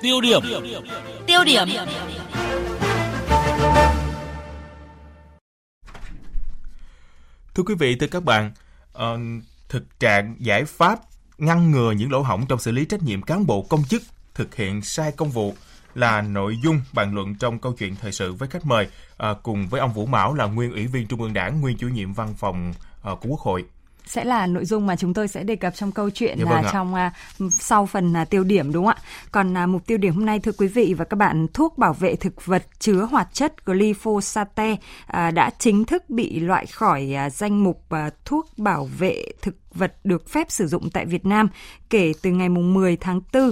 Tiêu điểm. Thưa quý vị, thưa các bạn, thực trạng giải pháp ngăn ngừa những lỗ hổng trong xử lý trách nhiệm cán bộ công chức thực hiện sai công vụ là nội dung bàn luận trong câu chuyện thời sự với khách mời, cùng với ông Vũ Mão là nguyên Ủy viên Trung ương Đảng, nguyên chủ nhiệm văn phòng của Quốc hội. Sẽ là nội dung mà chúng tôi sẽ đề cập trong câu chuyện sau phần tiêu điểm, đúng không ạ? Còn mục tiêu điểm hôm nay, thưa quý vị và các bạn, thuốc bảo vệ thực vật chứa hoạt chất glyphosate đã chính thức bị loại khỏi danh mục thuốc bảo vệ thực vật được phép sử dụng tại Việt Nam kể từ ngày 10 tháng 4.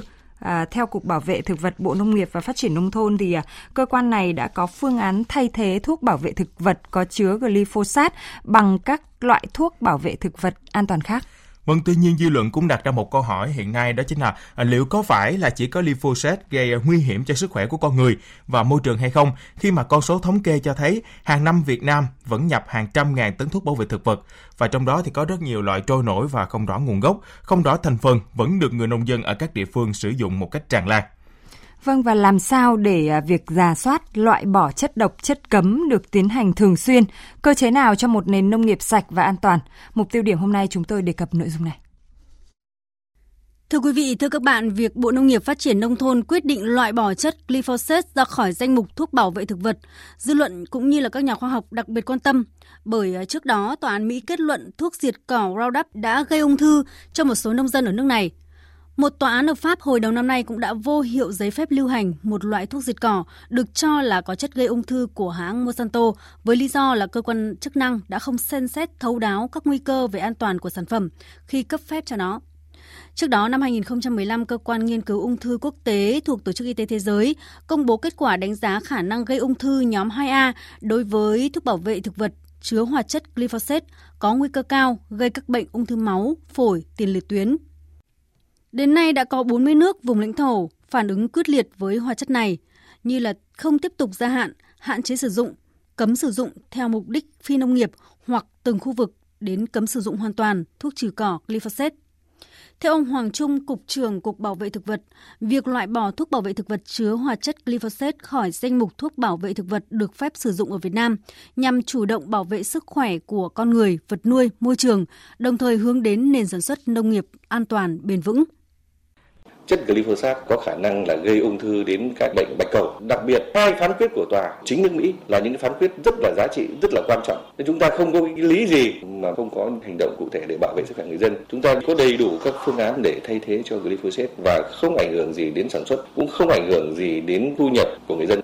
Theo Cục Bảo vệ Thực vật Bộ Nông nghiệp và Phát triển Nông thôn, thì cơ quan này đã có phương án thay thế thuốc bảo vệ thực vật có chứa glyphosate bằng các loại thuốc bảo vệ thực vật an toàn khác. Vâng, tuy nhiên dư luận cũng đặt ra một câu hỏi hiện nay, đó chính là liệu có phải là chỉ có glyphosate gây nguy hiểm cho sức khỏe của con người và môi trường hay không, khi mà con số thống kê cho thấy hàng năm Việt Nam vẫn nhập hàng trăm ngàn tấn thuốc bảo vệ thực vật, và trong đó thì có rất nhiều loại trôi nổi và không rõ nguồn gốc, không rõ thành phần vẫn được người nông dân ở các địa phương sử dụng một cách tràn lan. Vâng, và làm sao để việc rà soát, loại bỏ chất độc, chất cấm được tiến hành thường xuyên? Cơ chế nào cho một nền nông nghiệp sạch và an toàn? Mục tiêu điểm hôm nay chúng tôi đề cập nội dung này. Thưa quý vị, thưa các bạn, việc Bộ Nông nghiệp Phát triển Nông thôn quyết định loại bỏ chất glyphosate ra khỏi danh mục thuốc bảo vệ thực vật, dư luận cũng như là các nhà khoa học đặc biệt quan tâm. Bởi trước đó, Tòa án Mỹ kết luận thuốc diệt cỏ Roundup đã gây ung thư cho một số nông dân ở nước này. Một tòa án ở Pháp hồi đầu năm nay cũng đã vô hiệu giấy phép lưu hành một loại thuốc diệt cỏ được cho là có chất gây ung thư của hãng Monsanto, với lý do là cơ quan chức năng đã không xem xét thấu đáo các nguy cơ về an toàn của sản phẩm khi cấp phép cho nó. Trước đó, năm 2015, Cơ quan Nghiên cứu Ung thư Quốc tế thuộc Tổ chức Y tế Thế giới công bố kết quả đánh giá khả năng gây ung thư nhóm 2A đối với thuốc bảo vệ thực vật chứa hoạt chất glyphosate có nguy cơ cao gây các bệnh ung thư máu, phổi, tiền liệt tuyến. Đến nay đã có 40 nước vùng lãnh thổ phản ứng quyết liệt với hóa chất này, như là không tiếp tục gia hạn, hạn chế sử dụng, cấm sử dụng theo mục đích phi nông nghiệp hoặc từng khu vực đến cấm sử dụng hoàn toàn thuốc trừ cỏ glyphosate. Theo ông Hoàng Trung, Cục trưởng Cục Bảo vệ Thực vật, việc loại bỏ thuốc bảo vệ thực vật chứa hoạt chất glyphosate khỏi danh mục thuốc bảo vệ thực vật được phép sử dụng ở Việt Nam nhằm chủ động bảo vệ sức khỏe của con người, vật nuôi, môi trường, đồng thời hướng đến nền sản xuất nông nghiệp an toàn, bền vững. Chất glyphosate có khả năng là gây ung thư đến các bệnh bạch cầu. Đặc biệt, hai phán quyết của tòa chính nước Mỹ là những phán quyết rất là giá trị, rất là quan trọng. Nên chúng ta không có cái lý gì mà không có hành động cụ thể để bảo vệ sức khỏe người dân. Chúng ta có đầy đủ các phương án để thay thế cho glyphosate và không ảnh hưởng gì đến sản xuất, cũng không ảnh hưởng gì đến thu nhập của người dân.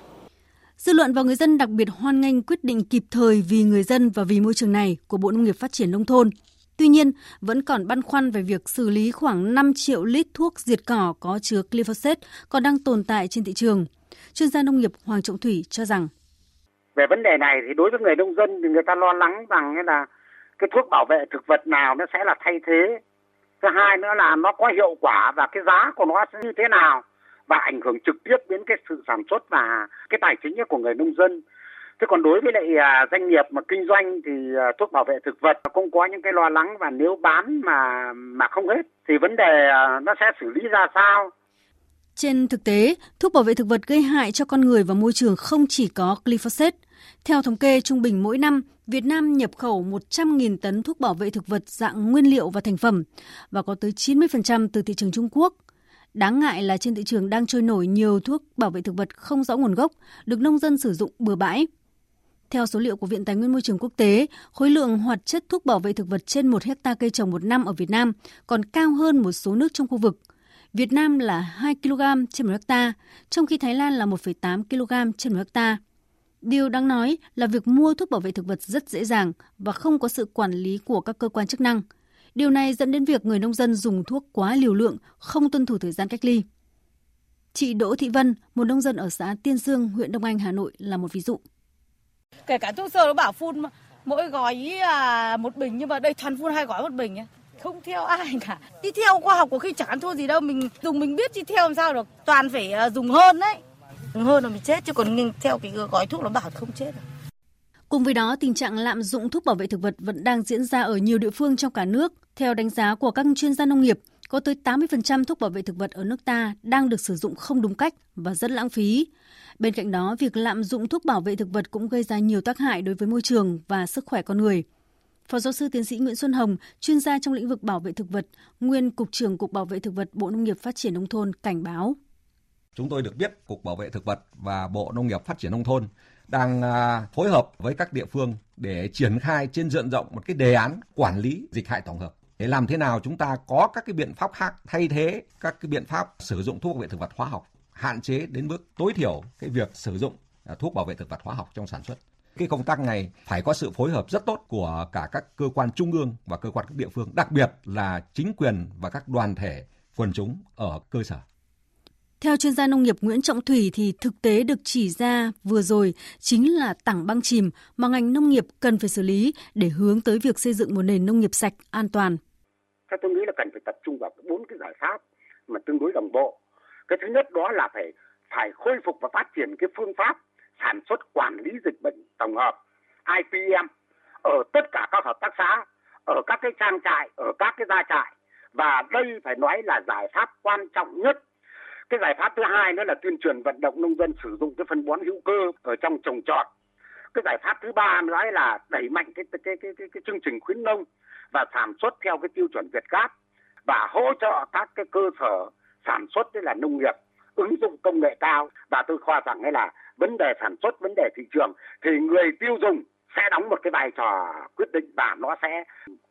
Dư luận và người dân đặc biệt hoan nghênh quyết định kịp thời vì người dân và vì môi trường này của Bộ Nông nghiệp Phát triển Nông thôn. Tuy nhiên, vẫn còn băn khoăn về việc xử lý khoảng 5 triệu lít thuốc diệt cỏ có chứa glyphosate còn đang tồn tại trên thị trường. Chuyên gia nông nghiệp Hoàng Trọng Thủy cho rằng về vấn đề này thì đối với người nông dân thì người ta lo lắng rằng là cái thuốc bảo vệ thực vật nào nó sẽ là thay thế. Thứ hai nữa là nó có hiệu quả và cái giá của nó sẽ như thế nào và ảnh hưởng trực tiếp đến cái sự sản xuất và cái tài chính của người nông dân. Thế còn đối với lại doanh nghiệp mà kinh doanh thì thuốc bảo vệ thực vật cũng có những cái lo lắng, và nếu bán mà không hết thì vấn đề nó sẽ xử lý ra sao? Trên thực tế, thuốc bảo vệ thực vật gây hại cho con người và môi trường không chỉ có glyphosate. Theo thống kê, trung bình mỗi năm, Việt Nam nhập khẩu 100.000 tấn thuốc bảo vệ thực vật dạng nguyên liệu và thành phẩm, và có tới 90% từ thị trường Trung Quốc. Đáng ngại là trên thị trường đang trôi nổi nhiều thuốc bảo vệ thực vật không rõ nguồn gốc, được nông dân sử dụng bừa bãi. Theo số liệu của Viện Tài nguyên Môi trường Quốc tế, khối lượng hoạt chất thuốc bảo vệ thực vật trên 1 hectare cây trồng một năm ở Việt Nam còn cao hơn một số nước trong khu vực. Việt Nam là 2 kg trên 1 hectare, trong khi Thái Lan là 1,8 kg trên 1 hectare. Điều đáng nói là việc mua thuốc bảo vệ thực vật rất dễ dàng và không có sự quản lý của các cơ quan chức năng. Điều này dẫn đến việc người nông dân dùng thuốc quá liều lượng, không tuân thủ thời gian cách ly. Chị Đỗ Thị Vân, một nông dân ở xã Tiên Dương, huyện Đông Anh, Hà Nội là một ví dụ. Kể cả thuốc sơ nó bảo phun mỗi gói một bình, nhưng mà đây toàn phun 2 gói 1 bình, không theo ai cả. Đi theo khoa học của khi chẳng ăn thua gì đâu, mình dùng mình biết, đi theo làm sao được, toàn phải dùng hơn đấy. Dùng hơn là mình chết, chứ còn theo cái gói thuốc nó bảo không chết. Cùng với đó, tình trạng lạm dụng thuốc bảo vệ thực vật vẫn đang diễn ra ở nhiều địa phương trong cả nước. Theo đánh giá của các chuyên gia nông nghiệp, có tới 80% thuốc bảo vệ thực vật ở nước ta đang được sử dụng không đúng cách và rất lãng phí. Bên cạnh đó, việc lạm dụng thuốc bảo vệ thực vật cũng gây ra nhiều tác hại đối với môi trường và sức khỏe con người. Phó giáo sư tiến sĩ Nguyễn Xuân Hồng, chuyên gia trong lĩnh vực bảo vệ thực vật, nguyên Cục trưởng Cục Bảo vệ Thực vật Bộ Nông nghiệp Phát triển Nông thôn cảnh báo. Chúng tôi được biết Cục Bảo vệ Thực vật và Bộ Nông nghiệp Phát triển Nông thôn đang phối hợp với các địa phương để triển khai trên diện rộng một cái đề án quản lý dịch hại tổng hợp. Để làm thế nào chúng ta có các cái biện pháp khác thay thế các cái biện pháp sử dụng thuốc bảo vệ thực vật hóa học, hạn chế đến mức tối thiểu cái việc sử dụng thuốc bảo vệ thực vật hóa học trong sản xuất. Cái công tác này phải có sự phối hợp rất tốt của cả các cơ quan trung ương và cơ quan các địa phương, đặc biệt là chính quyền và các đoàn thể quần chúng ở cơ sở. Theo chuyên gia nông nghiệp Nguyễn Trọng Thủy thì thực tế được chỉ ra vừa rồi chính là tảng băng chìm mà ngành nông nghiệp cần phải xử lý để hướng tới việc xây dựng một nền nông nghiệp sạch, an toàn. Theo tôi nghĩ là cần phải tập trung vào 4 cái giải pháp mà tương đối đồng bộ. Cái thứ nhất đó là phải khôi phục và phát triển cái phương pháp sản xuất quản lý dịch bệnh tổng hợp IPM ở tất cả các hợp tác xã, ở các cái trang trại, ở các cái gia trại. Và đây phải nói là giải pháp quan trọng nhất. Cái giải pháp thứ hai nữa là tuyên truyền vận động nông dân sử dụng cái phân bón hữu cơ ở trong trồng trọt. Cái giải pháp thứ ba nữa là đẩy mạnh cái chương trình khuyến nông và sản xuất theo cái tiêu chuẩn Việt Gáp và hỗ trợ các cái cơ sở sản xuất tức là nông nghiệp ứng dụng công nghệ cao. Và tôi khoa rằng ấy là vấn đề sản xuất, vấn đề thị trường thì người tiêu dùng sẽ đóng một cái vai trò quyết định và nó sẽ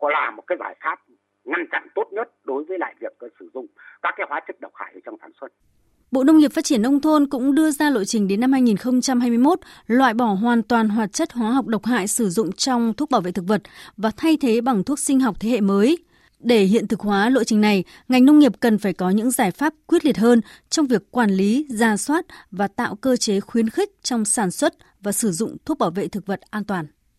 là một cái giải pháp ngăn chặn tốt nhất đối với lại việc sử dụng các cái hóa chất độc hại trong sản xuất. Bộ Nông nghiệp Phát triển Nông thôn cũng đưa ra lộ trình đến năm 2021 loại bỏ hoàn toàn hoạt chất hóa học độc hại sử dụng trong thuốc bảo vệ thực vật và thay thế bằng thuốc sinh học thế hệ mới. Để hiện thực hóa lộ trình này, ngành nông nghiệp cần phải có những giải pháp quyết liệt hơn trong việc quản lý, rà soát và tạo cơ chế khuyến khích trong sản xuất và sử dụng thuốc bảo vệ thực vật an toàn.